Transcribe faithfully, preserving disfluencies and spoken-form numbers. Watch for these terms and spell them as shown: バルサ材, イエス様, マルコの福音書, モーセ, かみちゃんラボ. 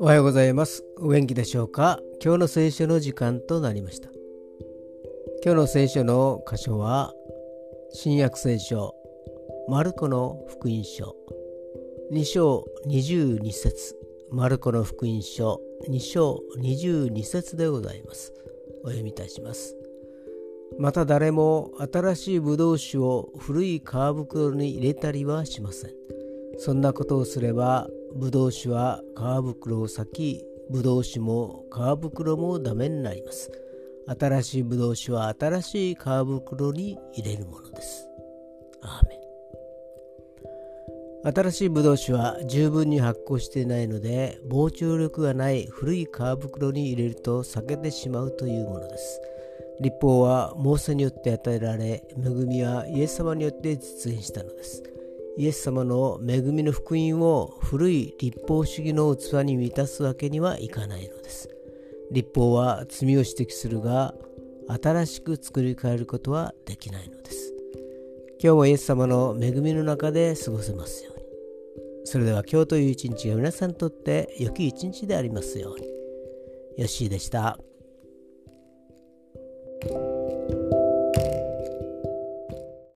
おはようございます。お元気でしょうか。今日の聖書の時間となりました。今日の聖書の箇所は新約聖書マルコの福音書に章にじゅうに節、マルコの福音書に章にじゅうに節でございます。お読みいたします。また誰も新しいブドウ酒を古い皮袋に入れたりはしません。そんなことをすればブドウ酒は皮袋を裂き、ブドウ酒も皮袋もダメになります。新しいブドウ酒は新しい皮袋に入れるものです。アーメン。新しいブドウ酒は十分に発酵していないので、膨張力がない古い皮袋に入れると裂けてしまうというものです。律法はモーセによって与えられ、恵みはイエス様によって実現したのです。イエス様の恵みの福音を古い律法主義の器に満たすわけにはいかないのです。律法は罪を指摘するが、新しく作り変えることはできないのです。今日もイエス様の恵みの中で過ごせますように。それでは今日という一日が皆さんにとって良き一日でありますように。よっしーでした。Thank you.